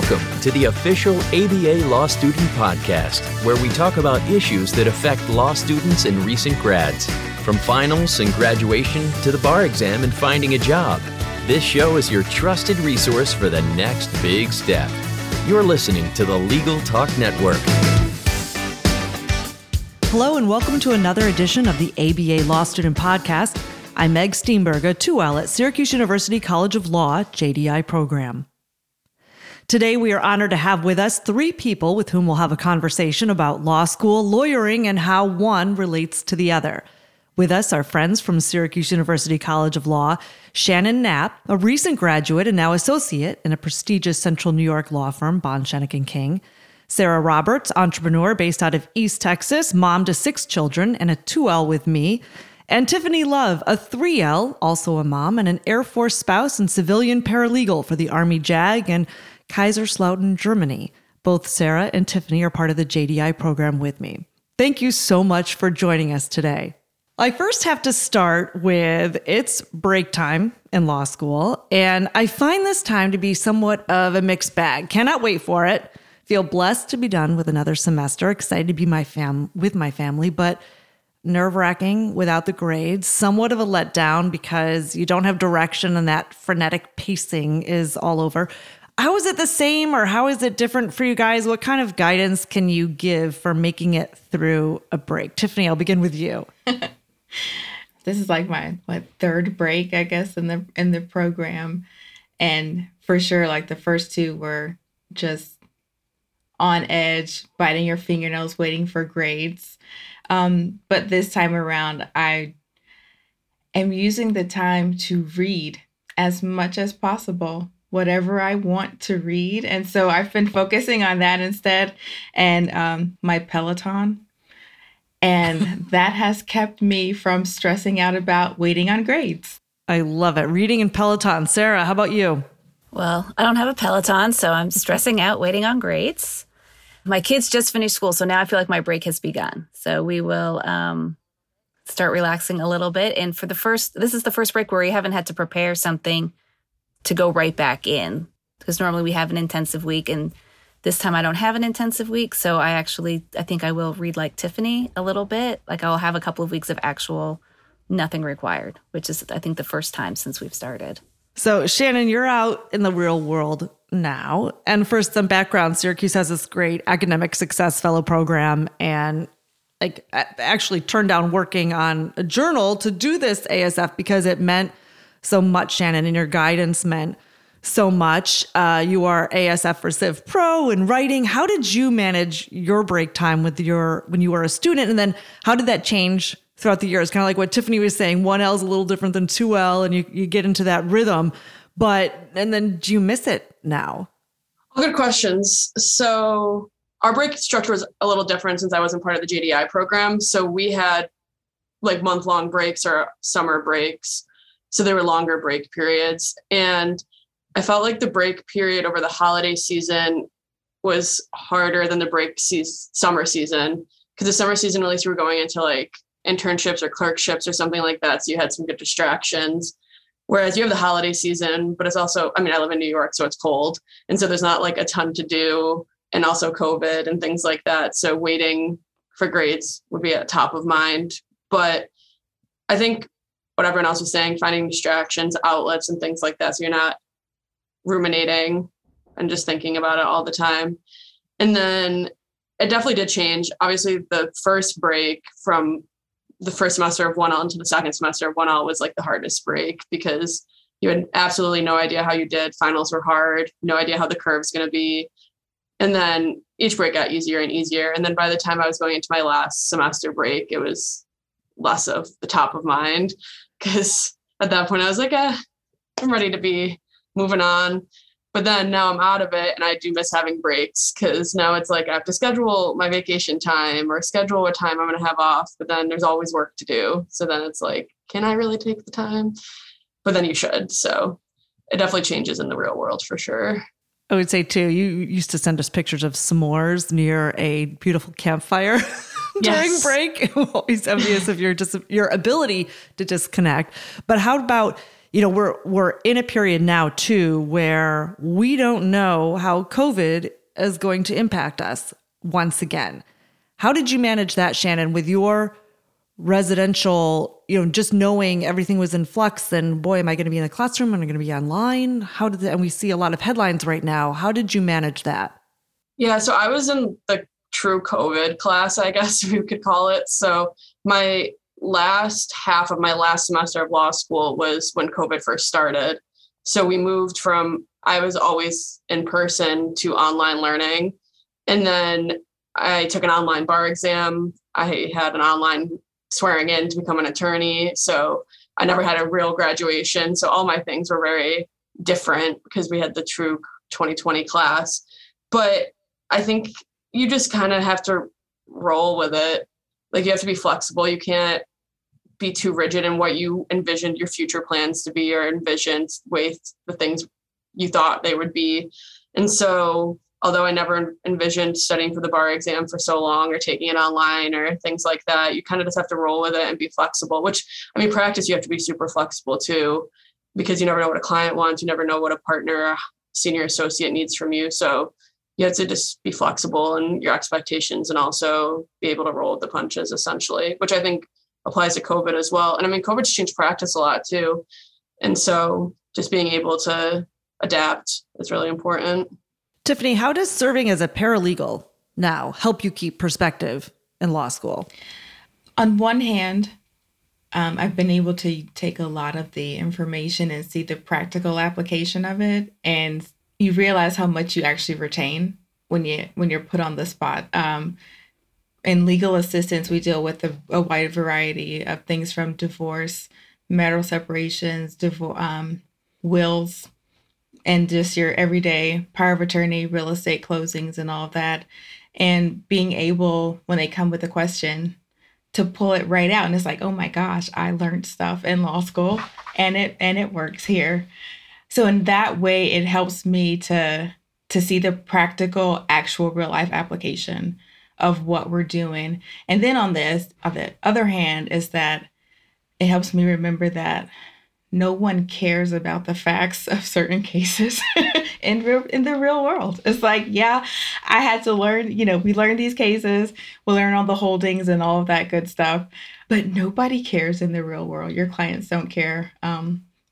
Welcome to the official ABA Law Student Podcast, where we talk about issues that affect law students and recent grads. From finals and graduation to the bar exam and finding a job, this show is your trusted resource for the next big step. You're listening to the Legal Talk Network. Hello and welcome to another edition of the ABA Law Student Podcast. I'm Meg Steenberger, 2L at Syracuse University College of Law, JDI program. Today, we are honored to have with us three people with whom we'll have a conversation about law school, lawyering, and how one relates to the other. With us are friends from Syracuse University College of Law, Shannon Knapp, a recent graduate and now associate in a prestigious central New York law firm, Bond, Shenick & King; Sarah Roberts, entrepreneur based out of East Texas, mom to 6 children and a 2L with me; and Tiffany Love, a 3L, also a mom and an Air Force spouse and civilian paralegal for the Army JAG and Kaiserslautern, Germany. Both Sarah and Tiffany are part of the JDI program with me. Thank you so much for joining us today. I first have to start with it's break time in law school, and I find this time to be somewhat of a mixed bag. Cannot wait for it. Feel blessed to be done with another semester. Excited to be with my family, but nerve-wracking without the grades, somewhat of a letdown because you don't have direction and that frenetic pacing is all over. How is it the same or how is it different for you guys? What kind of guidance can you give for making it through a break? Tiffany, I'll begin with you. This is like my third break, I guess, in the program. And for sure, like the first two were just on edge, biting your fingernails, waiting for grades. But this time around, I am using the time to read as much as possible, whatever I want to read. And so I've been focusing on that instead and my Peloton. And that has kept me from stressing out about waiting on grades. I love it. Reading and Peloton. Sarah, how about you? Well, I don't have a Peloton, so I'm stressing out waiting on grades. My kids just finished school, so now I feel like my break has begun. So we will start relaxing a little bit. And this is the first break where we haven't had to prepare something to go right back in, because normally we have an intensive week, and this time I don't have an intensive week. So I think I will read like Tiffany a little bit. Like I'll have a couple of weeks of actual nothing required, which is I think the first time since we've started. So Shannon, you're out in the real world now. And for some background, Syracuse has this great academic success fellow program, and I actually turned down working on a journal to do this ASF because it meant so much, Shannon, and your guidance meant so much. You are ASF for Civ Pro and writing. How did you manage your break time when you were a student? And then how did that change throughout the years? Kind of like what Tiffany was saying, 1L is a little different than 2L, and you get into that rhythm. And then do you miss it now? Well, good questions. So our break structure was a little different since I wasn't part of the JDI program. So we had like month-long breaks or summer breaks. So there were longer break periods. And I felt like the break period over the holiday season was harder than the summer season, because the summer season, at least we were going into like internships or clerkships or something like that. So you had some good distractions, whereas you have the holiday season, but it's also, I live in New York, so it's cold. And so there's not like a ton to do, and also COVID and things like that. So waiting for grades would be at top of mind. But I think what everyone else was saying, finding distractions, outlets, and things like that. So you're not ruminating and just thinking about it all the time. And then it definitely did change. Obviously, the first break from the first semester of 1L into the second semester of 1L was like the hardest break, because you had absolutely no idea how you did. Finals were hard, no idea how the curve's going to be. And then each break got easier and easier. And then by the time I was going into my last semester break, it was less of the top of mind, because at that point I was like, I'm ready to be moving on. But then now I'm out of it, and I do miss having breaks, because now it's like I have to schedule my vacation time or schedule what time I'm going to have off, but then there's always work to do. So then it's like, can I really take the time? But then you should. So it definitely changes in the real world for sure. I would say too, you used to send us pictures of s'mores near a beautiful campfire. During break, it will always be obvious of your ability to disconnect. But how about you know, we're in a period now too where we don't know how COVID is going to impact us once again. How did you manage that, Shannon, with your residential, you know, just knowing everything was in flux and boy, am I going to be in the classroom? Am I going to be online? And we see a lot of headlines right now. How did you manage that? Yeah. So I was in the true COVID class, I guess we could call it. So my last half of my last semester of law school was when COVID first started. So we moved from, I was always in person to online learning. And then I took an online bar exam. I had an online swearing in to become an attorney. So I never had a real graduation. So all my things were very different because we had the true 2020 class. But I think you just kind of have to roll with it. Like you have to be flexible. You can't be too rigid in what you envisioned your future plans to be or envisioned with the things you thought they would be. And so although I never envisioned studying for the bar exam for so long or taking it online or things like that, you kind of just have to roll with it and be flexible, which, I mean, practice, you have to be super flexible too, because you never know what a client wants. You never know what a partner, senior associate needs from you. So you have to just be flexible in your expectations and also be able to roll with the punches essentially, which I think applies to COVID as well. And I mean, COVID's changed practice a lot too. And so just being able to adapt is really important. Tiffany, how does serving as a paralegal now help you keep perspective in law school? On one hand, I've been able to take a lot of the information and see the practical application of it. And you realize how much you actually retain when you're put on the spot. In legal assistance, we deal with a wide variety of things from divorce, marital separations, wills, and just your everyday power of attorney, real estate closings and all of that. And being able, when they come with a question, to pull it right out. And it's like, oh my gosh, I learned stuff in law school and it works here. So in that way, it helps me to see the practical, actual real life application of what we're doing. And then on the other hand, is that it helps me remember that no one cares about the facts of certain cases in the real world. It's like, yeah, I had to learn, you know, we learn these cases, we learn all the holdings and all of that good stuff, but nobody cares in the real world. Your clients don't care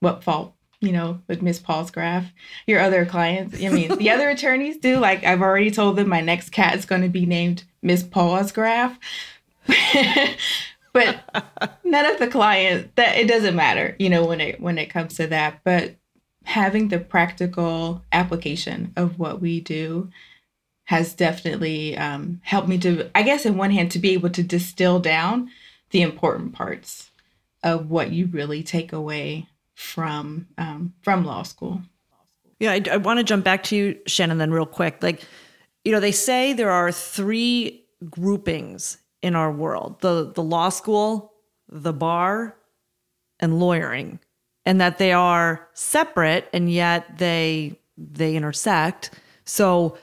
what fault, you know, with Ms. Palsgraf, your other clients. I mean, the other attorneys do. Like I've already told them my next cat is going to be named Ms. Palsgraf. But none of the clients, that it doesn't matter, you know, when it comes to that. But having the practical application of what we do has definitely helped me to, I guess, in one hand, to be able to distill down the important parts of what you really take away from law school. Yeah, I want to jump back to you, Shannon, then real quick. Like, you know, they say there are three groupings in our world, the law school, the bar, and lawyering, and that they are separate and yet they intersect. So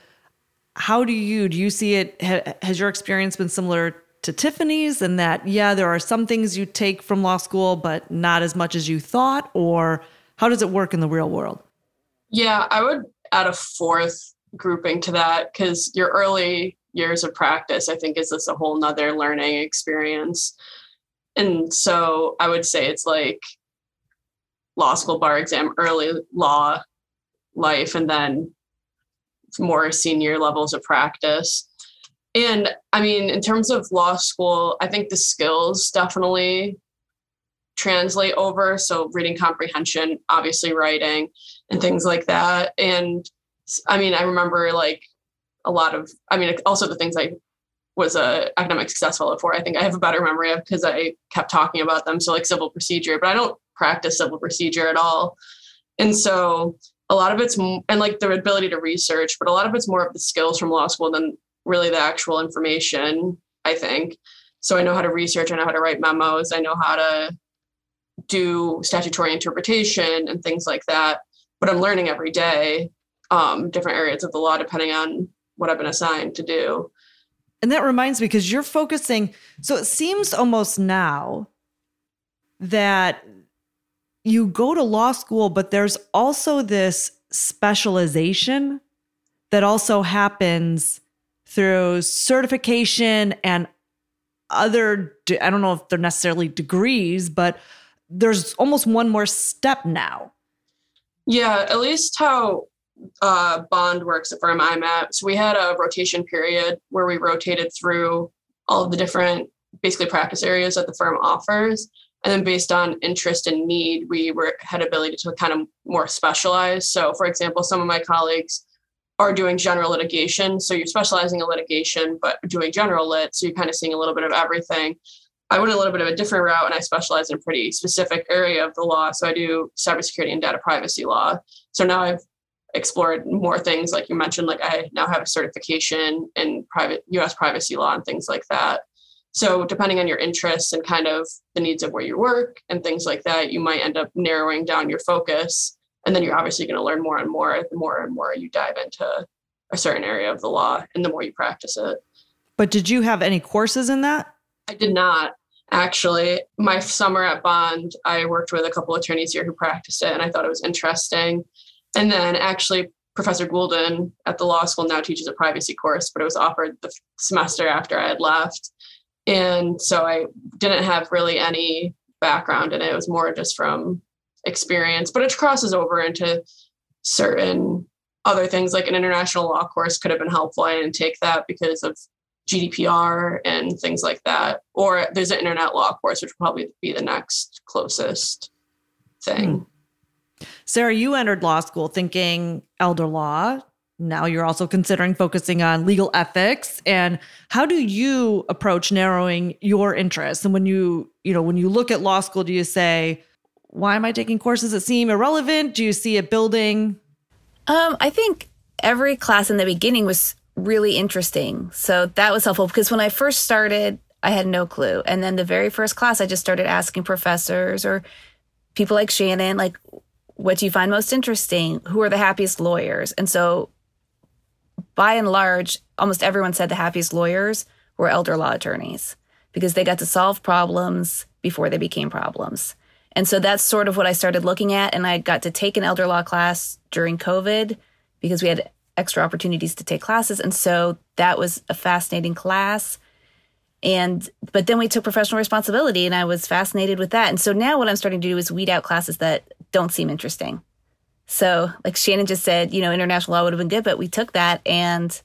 how do you see it? Has your experience been similar to Tiffany's in that, yeah, there are some things you take from law school, but not as much as you thought, or how does it work in the real world? Yeah, I would add a fourth grouping to that because you're early years of practice, I think, is this a whole nother learning experience. And so I would say it's like law school bar exam, early law life, and then more senior levels of practice. And I mean, in terms of law school, I think the skills definitely translate over. So reading comprehension, obviously writing and things like that. And I mean, I remember like a lot of, I mean, also the things I was an academic success fellow for, I think I have a better memory of because I kept talking about them. So like civil procedure, but I don't practice civil procedure at all. And so a lot of it's, and like the ability to research, but a lot of it's more of the skills from law school than really the actual information, I think. So I know how to research, I know how to write memos, I know how to do statutory interpretation and things like that. But I'm learning every day, different areas of the law, depending on what I've been assigned to do. And that reminds me, because you're focusing, so it seems almost now that you go to law school, but there's also this specialization that also happens through certification and other, I don't know if they're necessarily degrees, but there's almost one more step now. Yeah, at least how Bond works, the firm I'm at. So we had a rotation period where we rotated through all of the different basically practice areas that the firm offers. And then based on interest and need, we had ability to kind of more specialize. So for example, some of my colleagues are doing general litigation. So you're specializing in litigation, but doing general lit. So you're kind of seeing a little bit of everything. I went a little bit of a different route and I specialize in a pretty specific area of the law. So I do cybersecurity and data privacy law. So now I've explored more things like you mentioned, like I now have a certification in private US privacy law and things like that. So depending on your interests and kind of the needs of where you work and things like that, you might end up narrowing down your focus. And then you're obviously going to learn more and more you dive into a certain area of the law and the more you practice it. But did you have any courses in that? I did not, actually. My summer at Bond, I worked with a couple attorneys here who practiced it, and I thought it was interesting. And then actually, Professor Goulden at the law school now teaches a privacy course, but it was offered the semester after I had left. And so I didn't have really any background in it. It was more just from experience, but it crosses over into certain other things, like an international law course could have been helpful. I didn't take that because of GDPR and things like that. Or there's an internet law course, which would probably be the next closest thing. Sarah, you entered law school thinking elder law. Now you're also considering focusing on legal ethics. And how do you approach narrowing your interests? And when you look at law school, do you say, why am I taking courses that seem irrelevant? Do you see it building? I think every class in the beginning was really interesting. So that was helpful because when I first started, I had no clue. And then the very first class, I just started asking professors or people like Shannon, like, what do you find most interesting? Who are the happiest lawyers? And so by and large, almost everyone said the happiest lawyers were elder law attorneys because they got to solve problems before they became problems. And so that's sort of what I started looking at. And I got to take an elder law class during COVID because we had extra opportunities to take classes. And so that was a fascinating class. But then we took professional responsibility and I was fascinated with that. And so now what I'm starting to do is weed out classes that don't seem interesting. So like Shannon just said, international law would have been good, but we took that and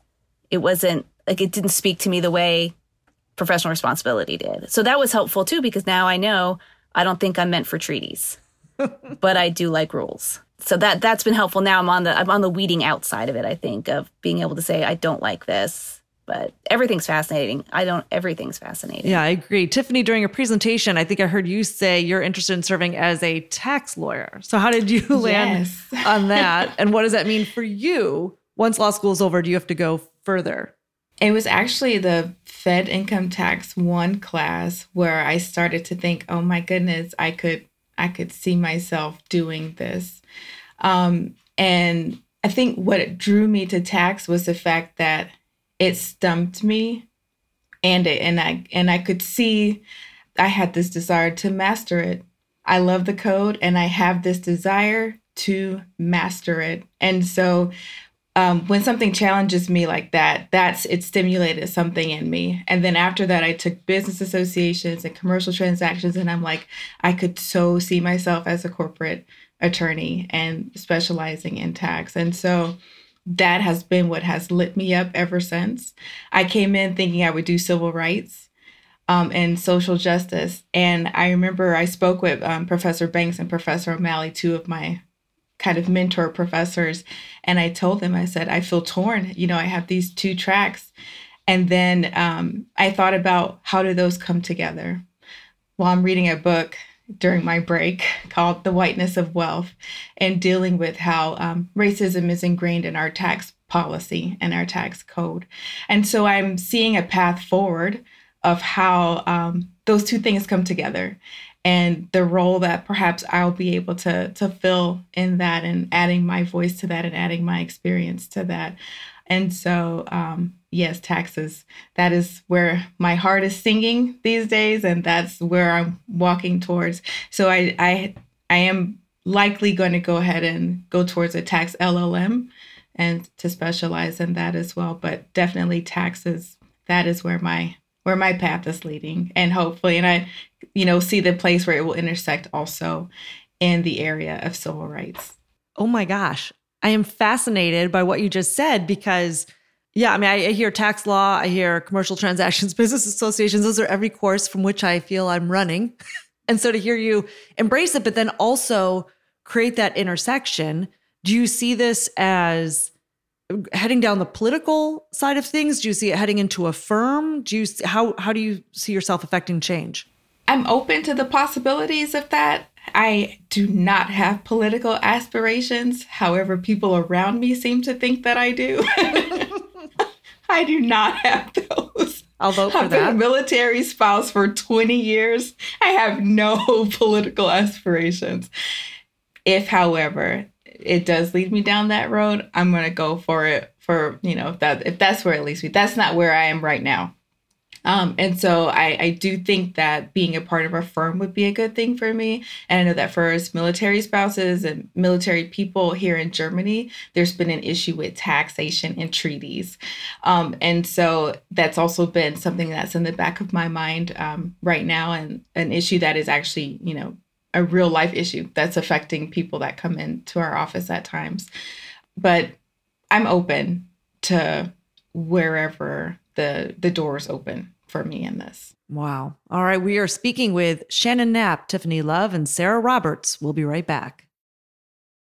it wasn't like, it didn't speak to me the way professional responsibility did. So that was helpful too, because now I know I don't think I'm meant for treaties, but I do like rules. So that's been helpful. Now I'm on the weeding out side of it, I think, of being able to say, I don't like this, but everything's fascinating. Everything's fascinating. Yeah, I agree. Tiffany, during your presentation, I think I heard you say you're interested in serving as a tax lawyer. So how did you land on that? And what does that mean for you? Once law school is over, do you have to go further? It was actually the Fed Income Tax 1 class where I started to think, oh my goodness, I could see myself doing this. And I think what drew me to tax was the fact that it stumped me and I could see I had this desire to master it. I love the code and I have this desire to master it. And so when something challenges me like that, it stimulated something in me. And then after that, I took business associations and commercial transactions. And I'm like, I could so see myself as a corporate attorney and specializing in tax. And so that has been what has lit me up ever since. I came in thinking I would do civil rights and social justice. And I remember I spoke with Professor Banks and Professor O'Malley, two of my kind of mentor professors. And I told them, I said, I feel torn. I have these two tracks. And then I thought about how do those come together? Well, I'm reading a book during my break called The Whiteness of Wealth and dealing with how racism is ingrained in our tax policy and our tax code. And so I'm seeing a path forward of how those two things come together. And the role that perhaps I'll be able to fill in that and adding my voice to that and adding my experience to that. And so, yes, taxes, that is where my heart is singing these days. And that's where I'm walking towards. So I I am likely going to go ahead and go towards a tax LLM and to specialize in that as well. But definitely taxes, that is where my path is leading. And hopefully, and I, see the place where it will intersect also in the area of civil rights. Oh my gosh. I am fascinated by what you just said because, I hear tax law, I hear commercial transactions, business associations. Those are every course from which I feel I'm running. And so to hear you embrace it, but then also create that intersection, do you see this as heading down the political side of things? Do you see it heading into a firm? How do you see yourself affecting change? I'm open to the possibilities of that. I do not have political aspirations. However, people around me seem to think that I do. I do not have those. I'll vote for that. I've been a military spouse for 20 years. I have no political aspirations. If, however, it does lead me down that road, I'm going to go for it if that's where it leads me. That's not where I am right now. And so I do think that being a part of a firm would be a good thing for me. And I know that for us military spouses and military people here in Germany, there's been an issue with taxation and treaties. And so that's also been something that's in the back of my mind right now, and an issue that is actually, a real life issue that's affecting people that come into our office at times. But I'm open to wherever the doors open for me in this. Wow. All right. We are speaking with Shannon Knapp, Tiffany Love, and Sarah Roberts. We'll be right back.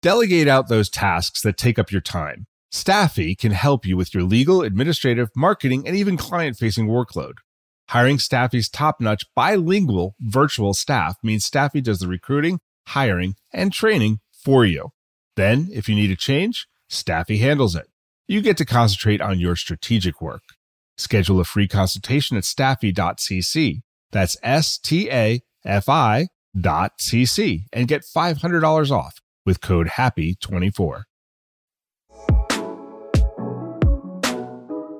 Delegate out those tasks that take up your time. Staffy can help you with your legal, administrative, marketing, and even client-facing workload. Hiring Staffy's top-notch bilingual virtual staff means Staffy does the recruiting, hiring, and training for you. Then, if you need a change, Staffy handles it. You get to concentrate on your strategic work. Schedule a free consultation at staffy.cc. That's STAFI.cc and get $500 off with code HAPPY24.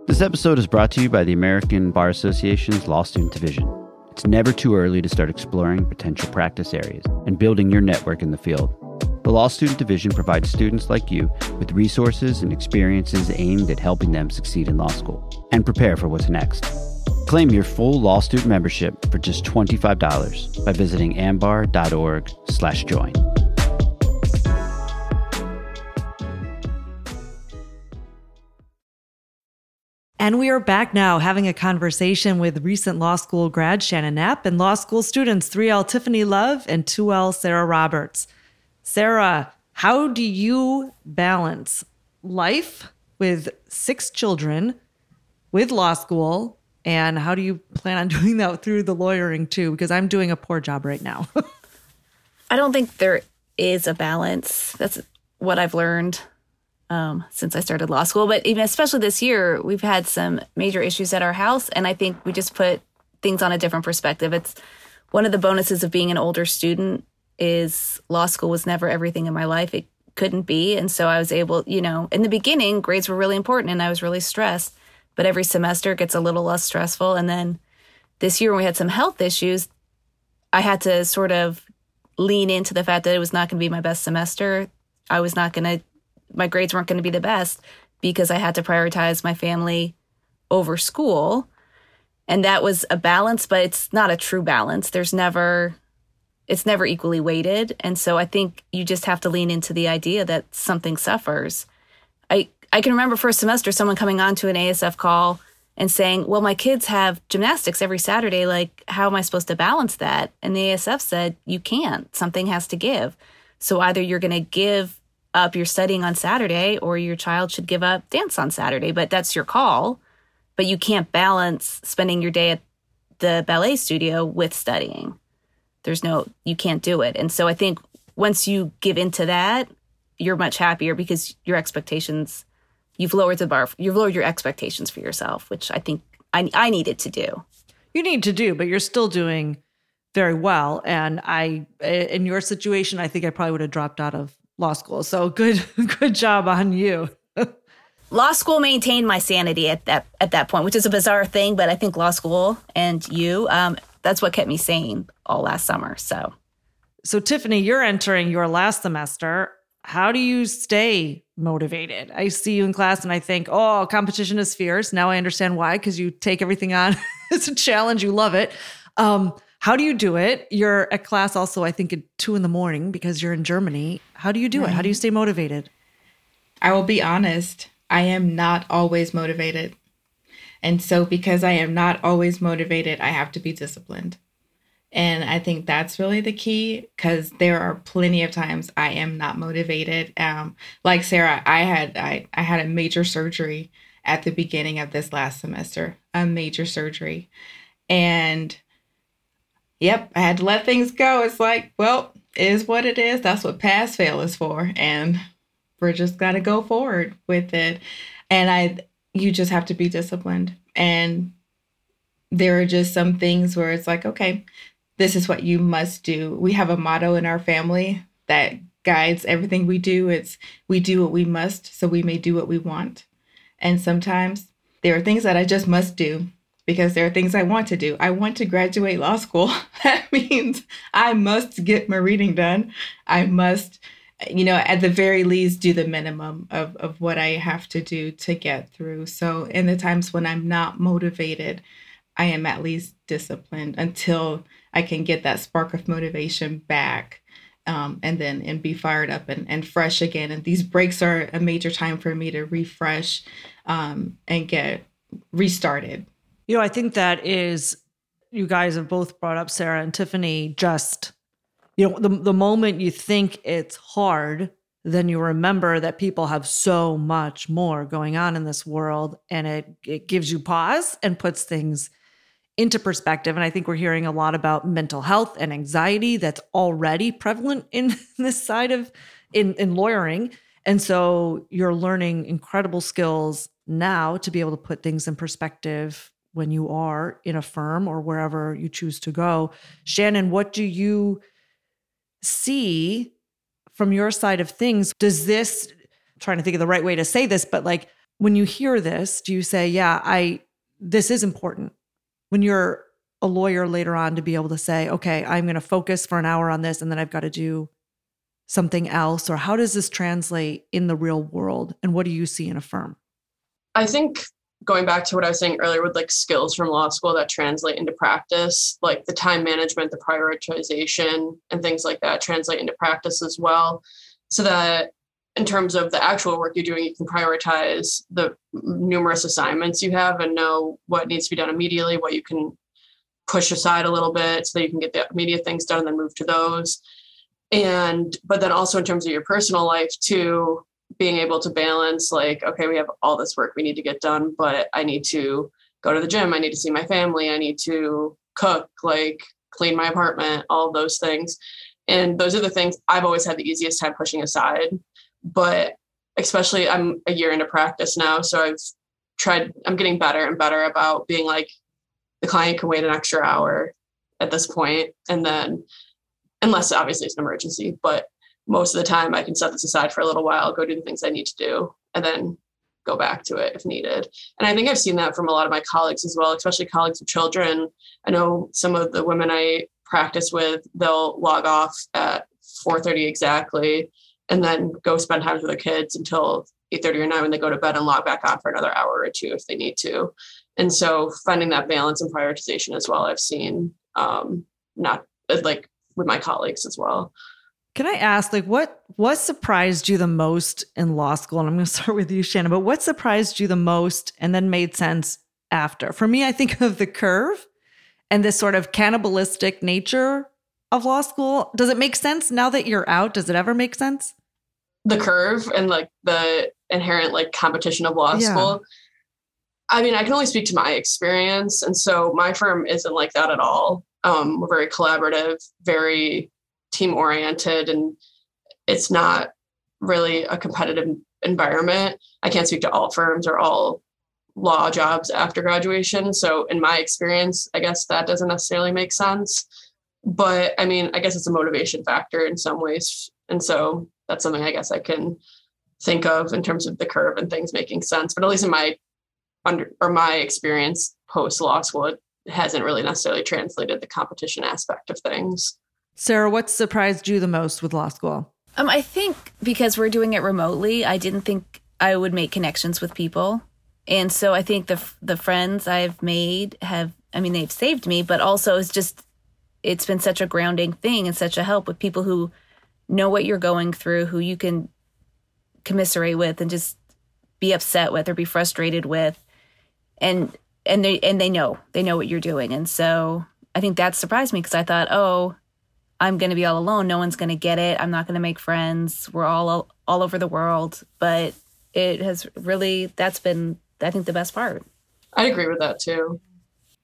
This episode is brought to you by the American Bar Association's Law Student Division. It's never too early to start exploring potential practice areas and building your network in the field. The Law Student Division provides students like you with resources and experiences aimed at helping them succeed in law school and prepare for what's next. Claim your full law student membership for just $25 by visiting ambar.org/join. And we are back now having a conversation with recent law school grad Shannon Knapp and law school students 3L Tiffany Love and 2L Sarah Roberts. Sarah, how do you balance life with 6 children, with law school, and how do you plan on doing that through the lawyering too? Because I'm doing a poor job right now. I don't think there is a balance. That's what I've learned since I started law school. But even especially this year, we've had some major issues at our house, and I think we just put things on a different perspective. It's one of the bonuses of being an older student is law school was never everything in my life. It couldn't be. And so I was able, in the beginning, grades were really important and I was really stressed, but every semester it gets a little less stressful. And then this year when we had some health issues, I had to sort of lean into the fact that it was not going to be my best semester. My grades weren't going to be the best because I had to prioritize my family over school. And that was a balance, but it's not a true balance. It's never equally weighted. And so I think you just have to lean into the idea that something suffers. I can remember first semester someone coming on to an ASF call and saying, well, my kids have gymnastics every Saturday. Like, how am I supposed to balance that? And the ASF said, you can't. Something has to give. So either you're going to give up your studying on Saturday or your child should give up dance on Saturday. But that's your call. But you can't balance spending your day at the ballet studio with studying. You can't do it. And so I think once you give into that, you're much happier because you've lowered the bar, you've lowered your expectations for yourself, which I think I needed to do. You need to do, but you're still doing very well. And in your situation, I think I probably would have dropped out of law school. So good job on you. Law school maintained my sanity at that point, which is a bizarre thing, but I think law school and that's what kept me sane all last summer. So So Tiffany, you're entering your last semester. How do you stay motivated? I see you in class and I think, oh, competition is fierce. Now I understand why, because you take everything on. It's a challenge. You love it. How do you do it? You're at class also, I think, at 2 a.m. because you're in Germany. How do you do it? How do you stay motivated? I will be honest. I am not always motivated. And so because I am not always motivated, I have to be disciplined. And I think that's really the key, because there are plenty of times I am not motivated. Like Sarah, I had a major surgery at the beginning of this last semester, a major surgery. And yep, I had to let things go. It's like, well, it is what it is. That's what pass fail is for. And we're just got to go forward with it. And you just have to be disciplined. And there are just some things where it's like, okay, this is what you must do. We have a motto in our family that guides everything we do. It's we do what we must so we may do what we want. And sometimes there are things that I just must do because there are things I want to do. I want to graduate law school. That means I must get my reading done. I must, at the very least, do the minimum of what I have to do to get through. So in the times when I'm not motivated, I am at least disciplined until I can get that spark of motivation back and be fired up and fresh again. And these breaks are a major time for me to refresh and get restarted. I think that is, you guys have both brought up, Sarah and Tiffany, just, the moment you think it's hard, then you remember that people have so much more going on in this world, and it gives you pause and puts things into perspective. And I think we're hearing a lot about mental health and anxiety that's already prevalent in this side of in lawyering. And so you're learning incredible skills now to be able to put things in perspective when you are in a firm or wherever you choose to go. Shannon, what do you see from your side of things? Does this, I'm trying to think of the right way to say this, but like when you hear this, do you say, yeah, this is important? When you're a lawyer later on, to be able to say, okay, I'm going to focus for an hour on this and then I've got to do something else? Or how does this translate in the real world? And what do you see in a firm? I think going back to what I was saying earlier with like skills from law school that translate into practice, like the time management, the prioritization and things like that translate into practice as well. So that in terms of the actual work you're doing, you can prioritize the numerous assignments you have and know what needs to be done immediately, what you can push aside a little bit so that you can get the immediate things done and then move to those. But then also in terms of your personal life too, being able to balance like, okay, we have all this work we need to get done, but I need to go to the gym. I need to see my family. I need to cook, like clean my apartment, all those things. And those are the things I've always had the easiest time pushing aside. But especially I'm a year into practice now. So I'm getting better and better about being like, the client can wait an extra hour at this point. And then, unless obviously it's an emergency, but most of the time I can set this aside for a little while, go do the things I need to do, and then go back to it if needed. And I think I've seen that from a lot of my colleagues as well, especially colleagues with children. I know some of the women I practice with, they'll log off at 4:30 exactly, and then go spend time with their kids until 8:30 or 9 when they go to bed and log back on for another hour or two if they need to. And so finding that balance and prioritization as well, I've seen not like with my colleagues as well. Can I ask, like, what surprised you the most in law school? And I'm going to start with you, Shannon, but what surprised you the most and then made sense after? For me, I think of the curve and this sort of cannibalistic nature of law school. Does it make sense now that you're out? Does it ever make sense? The curve and like the inherent like competition of law school. I mean, I can only speak to my experience. And so my firm isn't like that at all. We're very collaborative, very team oriented, and it's not really a competitive environment. I can't speak to all firms or all law jobs after graduation. So in my experience, I guess that doesn't necessarily make sense. But I mean, I guess it's a motivation factor in some ways. And so that's something I guess I can think of in terms of the curve and things making sense. But at least in my experience post law school, it hasn't really necessarily translated the competition aspect of things. Sarah, what surprised you the most with law school? I think because we're doing it remotely, I didn't think I would make connections with people. And so I think the friends I've made have, I mean, they've saved me, but also it's just, it's been such a grounding thing and such a help with people who know what you're going through, who you can commiserate with and just be upset with or be frustrated with. And they know what you're doing. And so I think that surprised me because I thought, oh, I'm going to be all alone. No one's going to get it. I'm not going to make friends. We're all over the world. But it has really, that's been, I think, the best part. I agree with that too.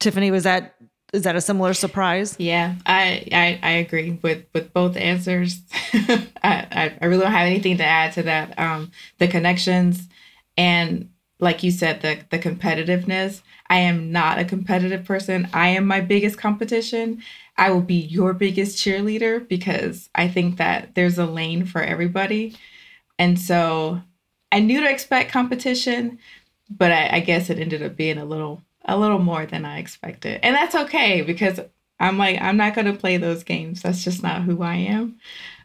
Tiffany, is that a similar surprise? Yeah, I agree with both answers. I really don't have anything to add to that. The connections and, like you said, the competitiveness. I am not a competitive person. I am my biggest competition. I will be your biggest cheerleader because I think that there's a lane for everybody. And so I knew to expect competition, but I guess it ended up being a little more than I expected. And that's okay because I'm not going to play those games. That's just not who I am.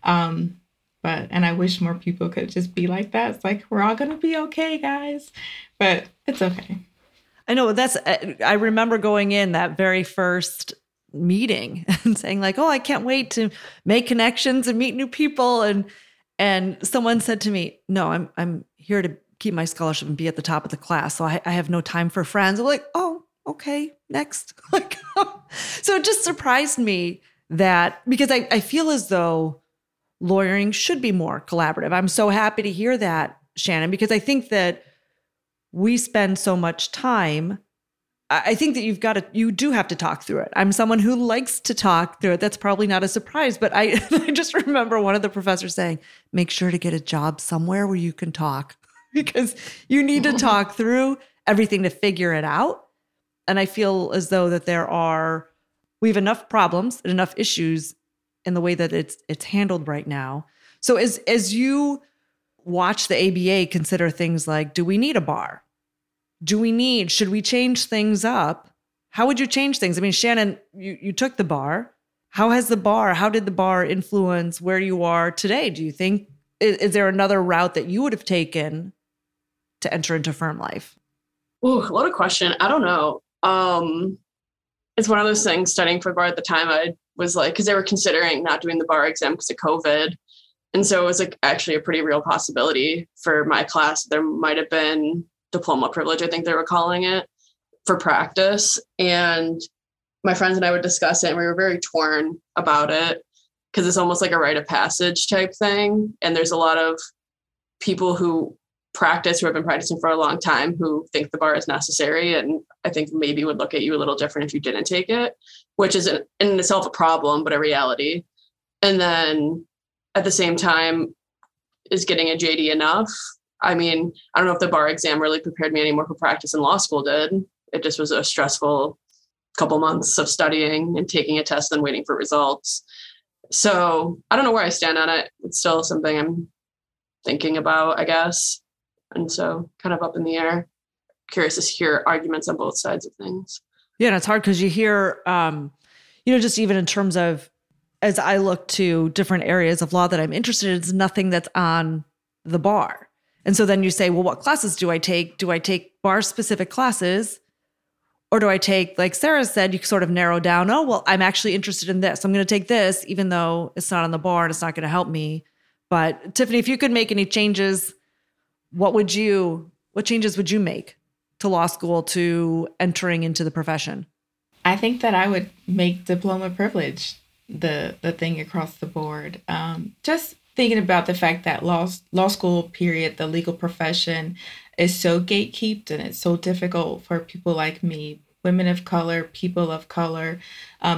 And I wish more people could just be like that. It's like, we're all going to be okay, guys, but it's okay. I know I remember going in that very first meeting and saying like, oh, I can't wait to make connections and meet new people. And someone said to me, no, I'm here to keep my scholarship and be at the top of the class. So I have no time for friends. I'm like, oh, okay, next. Like, so it just surprised me that, because I feel as though lawyering should be more collaborative. I'm so happy to hear that, Shannon, because I think that we spend so much time. I think that you do have to talk through it. I'm someone who likes to talk through it. That's probably not a surprise, but I just remember one of the professors saying, make sure to get a job somewhere where you can talk because you need to talk through everything to figure it out. And I feel as though that we have enough problems and enough issues in the way that it's handled right now. So as you watch the ABA consider things like, do we need a bar? Should we change things up? How would you change things? I mean, Shannon, you took the bar. How did the bar influence where you are today? Do you think, is there another route that you would have taken to enter into firm life? Ooh, what a question. I don't know. It's one of those things studying for the bar at the time. I was like, cause they were considering not doing the bar exam because of COVID. And so it was like actually a pretty real possibility for my class. There might've been diploma privilege, I think they were calling it, for practice. And my friends and I would discuss it, and we were very torn about it because it's almost like a rite of passage type thing. And there's a lot of people who have been practicing for a long time, who think the bar is necessary. And I think maybe would look at you a little different if you didn't take it, which is in itself a problem, but a reality. And then at the same time, is getting a JD enough? I mean, I don't know if the bar exam really prepared me anymore for practice in law school did. It just was a stressful couple months of studying and taking a test and waiting for results. So I don't know where I stand on it. It's still something I'm thinking about, I guess. And so kind of up in the air. Curious to hear arguments on both sides of things. Yeah, and it's hard because you hear, just even in terms of, as I look to different areas of law that I'm interested in, it's nothing that's on the bar. And so then you say, well, what classes do I take? Do I take bar-specific classes? Or do I take, like Sarah said, you sort of narrow down, oh, well, I'm actually interested in this. I'm going to take this, even though it's not on the bar and it's not going to help me. But Tiffany, if you could make any changes, what changes would you make to law school, to entering into the profession? I think that I would make diploma privilege the thing across the board. Just thinking about the fact that law school period, the legal profession is so gatekept, and it's so difficult for people like me, women of color, people of color.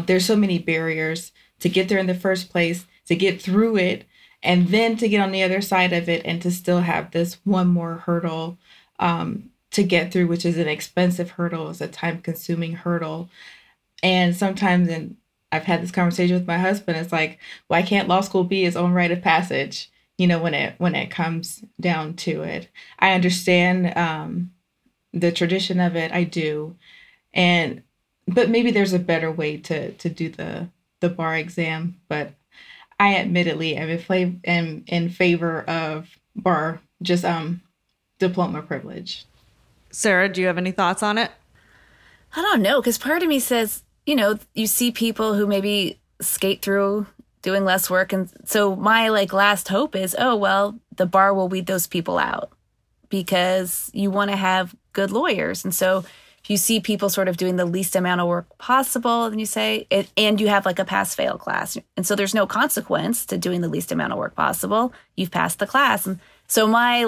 There's so many barriers to get there in the first place, to get through it, and then to get on the other side of it and to still have this one more hurdle to get through, which is an expensive hurdle, it's a time-consuming hurdle. And sometimes I've had this conversation with my husband. It's like, why can't law school be its own rite of passage? You know, when it comes down to it, I understand the tradition of it. I do, but maybe there's a better way to do the the bar exam, but I admittedly am in favor of bar, just diploma privilege. Sarah, do you have any thoughts on it? I don't know, because part of me says, you know, you see people who maybe skate through doing less work. And so my last hope is, oh, well, the bar will weed those people out because you want to have good lawyers. And so if you see people sort of doing the least amount of work possible, and you say it, and you have a pass-fail class. And so there's no consequence to doing the least amount of work possible. You've passed the class. And so my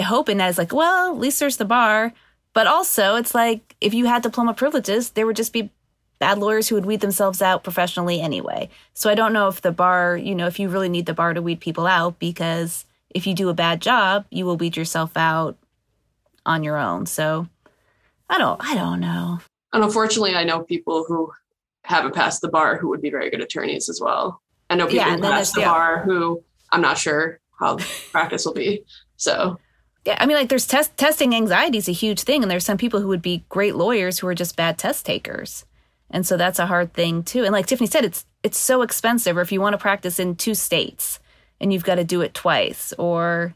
hope in that is well, at least there's the bar. But also it's if you had diploma privileges, there would just be bad lawyers who would weed themselves out professionally anyway. So I don't know if the bar, if you really need the bar to weed people out, because if you do a bad job, you will weed yourself out on your own. So I don't know. And unfortunately, I know people who haven't passed the bar who would be very good attorneys as well. I know people who passed the bar who I'm not sure how practice will be. So yeah, I mean, there's testing anxiety is a huge thing. And there's some people who would be great lawyers who are just bad test takers. And so that's a hard thing, too. And like Tiffany said, it's so expensive. Or if you want to practice in 2 states and you've got to do it twice, or,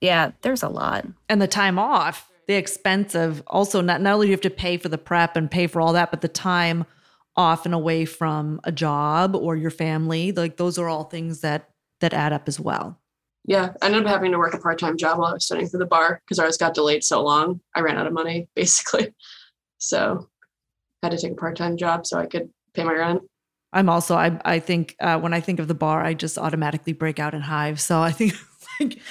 there's a lot. And the time off, the expense of also not only do you have to pay for the prep and pay for all that, but the time off and away from a job or your family, those are all things that add up as well. Yeah, I ended up having to work a part-time job while I was studying for the bar because ours got delayed so long. I ran out of money, basically. So I had to take a part-time job so I could pay my rent. I'm also, I think when I think of the bar, I just automatically break out in hives. So I think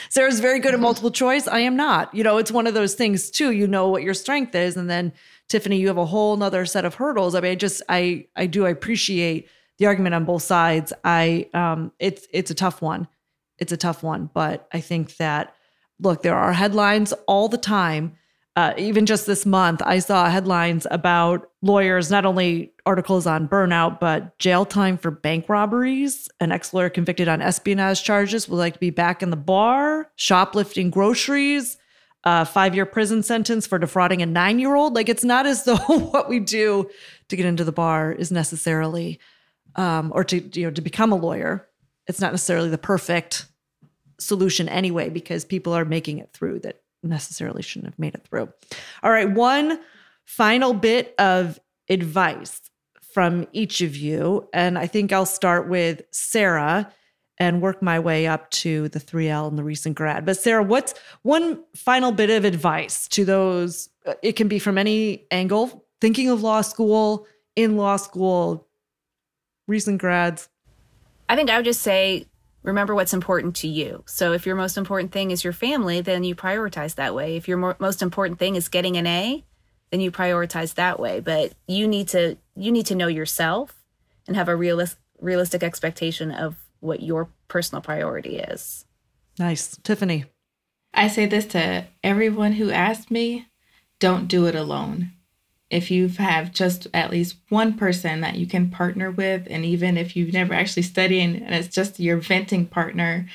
Sarah's very good at multiple choice. I am not. It's one of those things too. You know what your strength is. And then Tiffany, you have a whole nother set of hurdles. I mean, I appreciate the argument on both sides. It's a tough one. It's a tough one, but I think that, look, there are headlines all the time. Even just this month, I saw headlines about lawyers, not only articles on burnout, but jail time for bank robberies. An ex-lawyer convicted on espionage charges would like to be back in the bar, shoplifting groceries, 5-year prison sentence for defrauding a 9-year-old. It's not as though what we do to get into the bar is necessarily, or to become a lawyer. It's not necessarily the perfect solution anyway, because people are making it through that necessarily shouldn't have made it through. All right. One final bit of advice from each of you. And I think I'll start with Sarah and work my way up to the 3L and the recent grad. But Sarah, what's one final bit of advice to those? It can be from any angle, thinking of law school, in law school, recent grads. I think I would just say, remember what's important to you. So if your most important thing is your family, then you prioritize that way. If your most important thing is getting an A, then you prioritize that way. But you need to know yourself and have a realistic expectation of what your personal priority is. Nice. Tiffany. I say this to everyone who asks me, don't do it alone. If you have just at least one person that you can partner with, and even if you've never actually studied and it's just your venting partner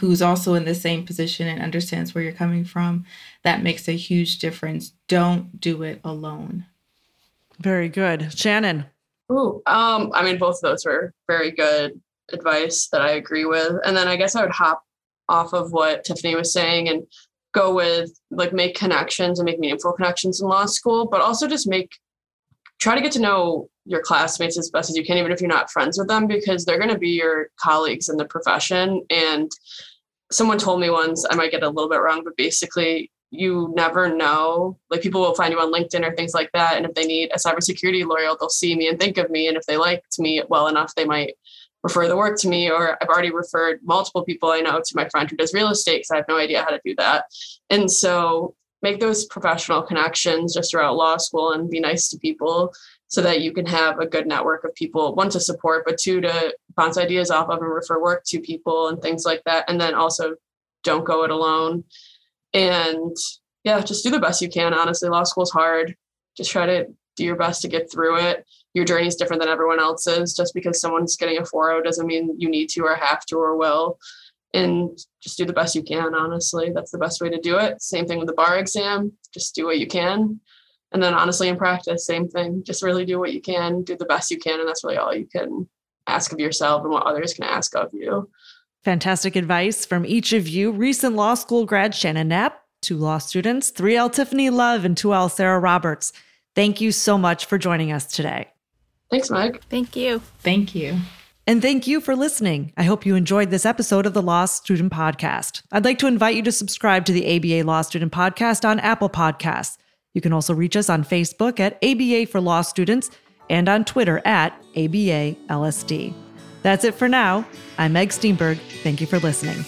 who's also in the same position and understands where you're coming from, that makes a huge difference. Don't do it alone. Very good. Shannon. Ooh, I mean, both of those were very good advice that I agree with. And then I guess I would hop off of what Tiffany was saying and go with make connections and make meaningful connections in law school, but also just try to get to know your classmates as best as you can, even if you're not friends with them, because they're going to be your colleagues in the profession. And someone told me once, I might get a little bit wrong, but basically you never know, people will find you on LinkedIn or things like that. And if they need a cybersecurity lawyer, they'll see me and think of me. And if they liked me well enough, they might refer the work to me, or I've already referred multiple people I know to my friend who does real estate because I have no idea how to do that. And so make those professional connections just throughout law school and be nice to people so that you can have a good network of people, 1, to support, but 2, to bounce ideas off of and refer work to people and things like that. And then also don't go it alone. And just do the best you can. Honestly, law school's hard. Just try to do your best to get through it. Your journey is different than everyone else's. Just because someone's getting a 4.0 doesn't mean you need to or have to or will. And just do the best you can, honestly. That's the best way to do it. Same thing with the bar exam. Just do what you can And then honestly, in practice, same thing, just really do what you can, do the best you can. And that's really all you can ask of yourself and what others can ask of you. Fantastic advice from each of you. Recent law school grad Shannon Knapp, 2 law students, 3L Tiffany Love and 2L Sarah Roberts. Thank you so much for joining us today. Thanks, Meg. Thank you. Thank you. And thank you for listening. I hope you enjoyed this episode of the Law Student Podcast. I'd like to invite you to subscribe to the ABA Law Student Podcast on Apple Podcasts. You can also reach us on Facebook at ABA for Law Students and on Twitter at ABALSD. That's it for now. I'm Meg Steenberg. Thank you for listening.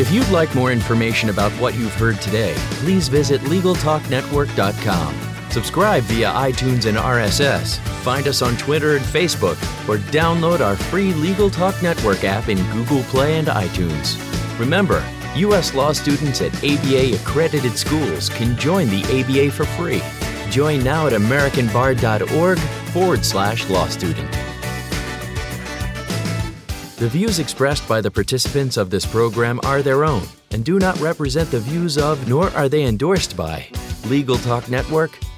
If you'd like more information about what you've heard today, please visit LegalTalkNetwork.com. Subscribe via iTunes and RSS. Find us on Twitter and Facebook, or download our free Legal Talk Network app in Google Play and iTunes. Remember, U.S. law students at ABA-accredited schools can join the ABA for free. Join now at americanbar.org/lawstudent. The views expressed by the participants of this program are their own and do not represent the views of, nor are they endorsed by, Legal Talk Network,